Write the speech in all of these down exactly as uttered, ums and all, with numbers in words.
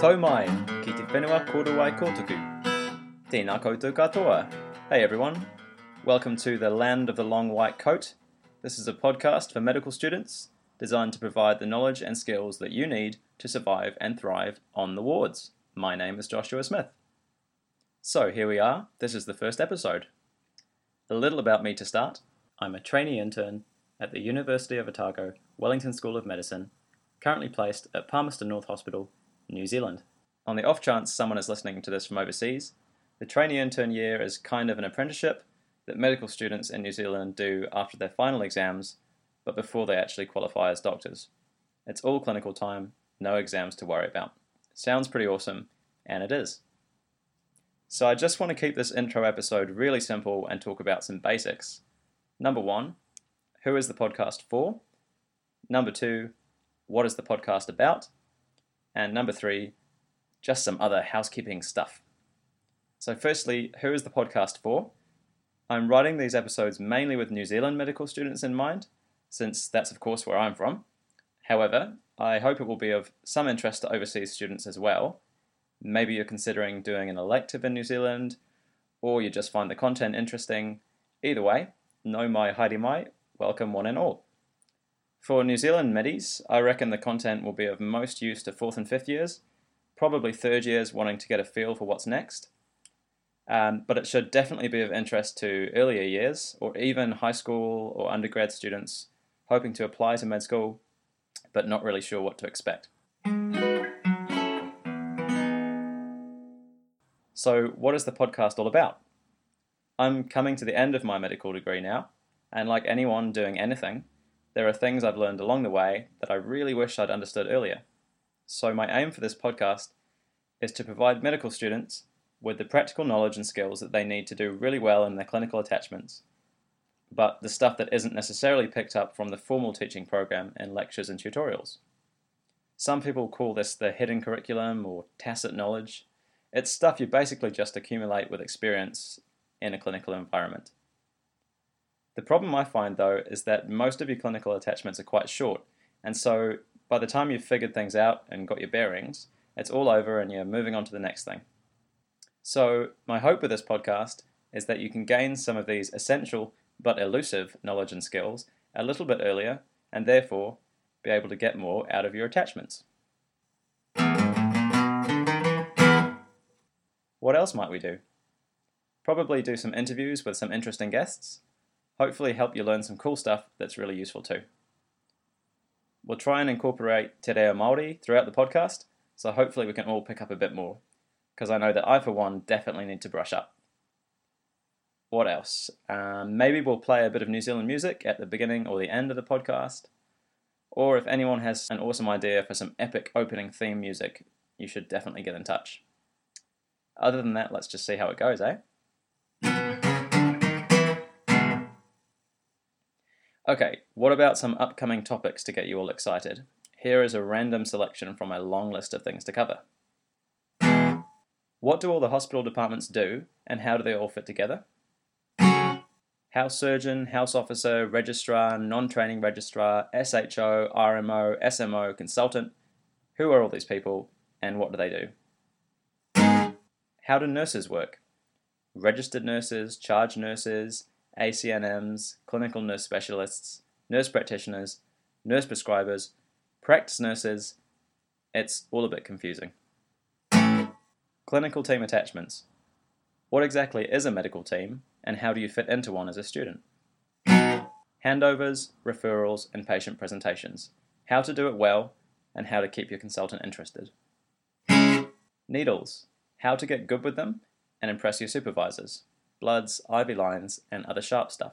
Tau mai, ki te whenua korowai kotoku. Tēnā koutou katoa. Hey everyone, welcome to The Land of the Long White Coat. This is a podcast for medical students designed to provide the knowledge and skills that you need to survive and thrive on the wards. My name is Joshua Smith. So here we are, this is the first episode. A little about me to start. I'm a trainee intern at the University of Otago, Wellington School of Medicine, currently placed at Palmerston North Hospital, New Zealand. On the off chance someone is listening to this from overseas, the trainee intern year is kind of an apprenticeship that medical students in New Zealand do after their final exams, but before they actually qualify as doctors. It's all clinical time, no exams to worry about. Sounds pretty awesome, and it is. So I just want to keep this intro episode really simple and talk about some basics. Number one, who is the podcast for? Number two, what is the podcast about? And number three, just some other housekeeping stuff. So firstly, who is the podcast for? I'm writing these episodes mainly with New Zealand medical students in mind, since that's of course where I'm from. However, I hope it will be of some interest to overseas students as well. Maybe you're considering doing an elective in New Zealand, or you just find the content interesting. Either way, nau mai haere mai, welcome one and all. For New Zealand medis, I reckon the content will be of most use to fourth and fifth years, probably third years wanting to get a feel for what's next. Um, but it should definitely be of interest to earlier years, or even high school or undergrad students hoping to apply to med school, but not really sure what to expect. So what is the podcast all about? I'm coming to the end of my medical degree now, and like anyone doing anything, there are things I've learned along the way that I really wish I'd understood earlier. So my aim for this podcast is to provide medical students with the practical knowledge and skills that they need to do really well in their clinical attachments, but the stuff that isn't necessarily picked up from the formal teaching program and lectures and tutorials. Some people call this the hidden curriculum or tacit knowledge. It's stuff you basically just accumulate with experience in a clinical environment. The problem I find, though, is that most of your clinical attachments are quite short, and so by the time you've figured things out and got your bearings, it's all over and you're moving on to the next thing. So my hope with this podcast is that you can gain some of these essential but elusive knowledge and skills a little bit earlier, and therefore be able to get more out of your attachments. What else might we do? Probably do some interviews with some interesting guests. Hopefully help you learn some cool stuff that's really useful too. We'll try and incorporate Te Reo Māori throughout the podcast, so hopefully we can all pick up a bit more, because I know that I, for one, definitely need to brush up. What else? Um, maybe we'll play a bit of New Zealand music at the beginning or the end of the podcast, or if anyone has an awesome idea for some epic opening theme music, you should definitely get in touch. Other than that, let's just see how it goes, eh? Okay, what about some upcoming topics to get you all excited? Here is a random selection from my long list of things to cover. What do all the hospital departments do, and how do they all fit together? House surgeon, house officer, registrar, non-training registrar, S H O, R M O, S M O, consultant. Who are all these people, and what do they do? How do nurses work? Registered nurses, charge nurses, A C N Ms, clinical nurse specialists, nurse practitioners, nurse prescribers, practice nurses. It's all a bit confusing. Clinical team attachments. What exactly is a medical team, and how do you fit into one as a student? Handovers, referrals, and patient presentations. How to do it well, and how to keep your consultant interested. Needles. How to get good with them, and impress your supervisors. Bloods, I V lines, and other sharp stuff.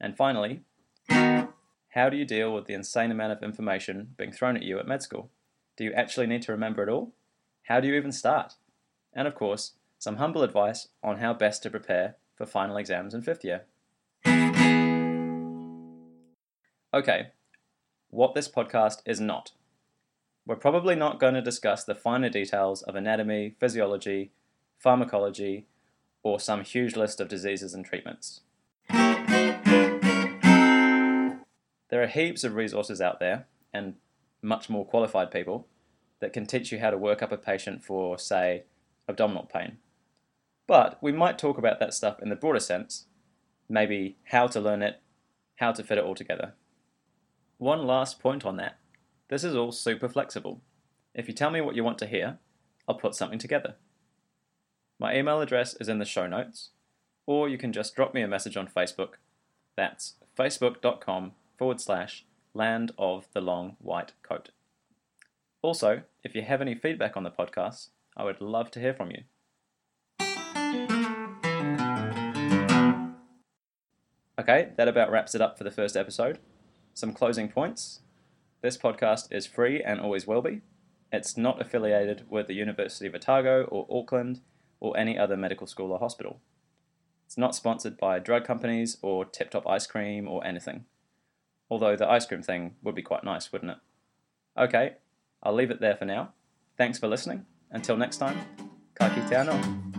And finally, how do you deal with the insane amount of information being thrown at you at med school? Do you actually need to remember it all? How do you even start? And of course, some humble advice on how best to prepare for final exams in fifth year. Okay, what this podcast is not. We're probably not going to discuss the finer details of anatomy, physiology, pharmacology, or some huge list of diseases and treatments. There are heaps of resources out there, and much more qualified people, that can teach you how to work up a patient for, say, abdominal pain. But we might talk about that stuff in the broader sense, maybe how to learn it, how to fit it all together. One last point on that. This is all super flexible. If you tell me what you want to hear, I'll put something together. My email address is in the show notes, or you can just drop me a message on Facebook. That's facebook.com forward slash land of the long white coat. Also, if you have any feedback on the podcast, I would love to hear from you. Okay, that about wraps it up for the first episode. Some closing points. This podcast is free and always will be. It's not affiliated with the University of Otago or Auckland or any other medical school or hospital. It's not sponsored by drug companies or Tip Top ice cream or anything. Although the ice cream thing would be quite nice, wouldn't it? Okay, I'll leave it there for now. Thanks for listening. Until next time, ka kite anō.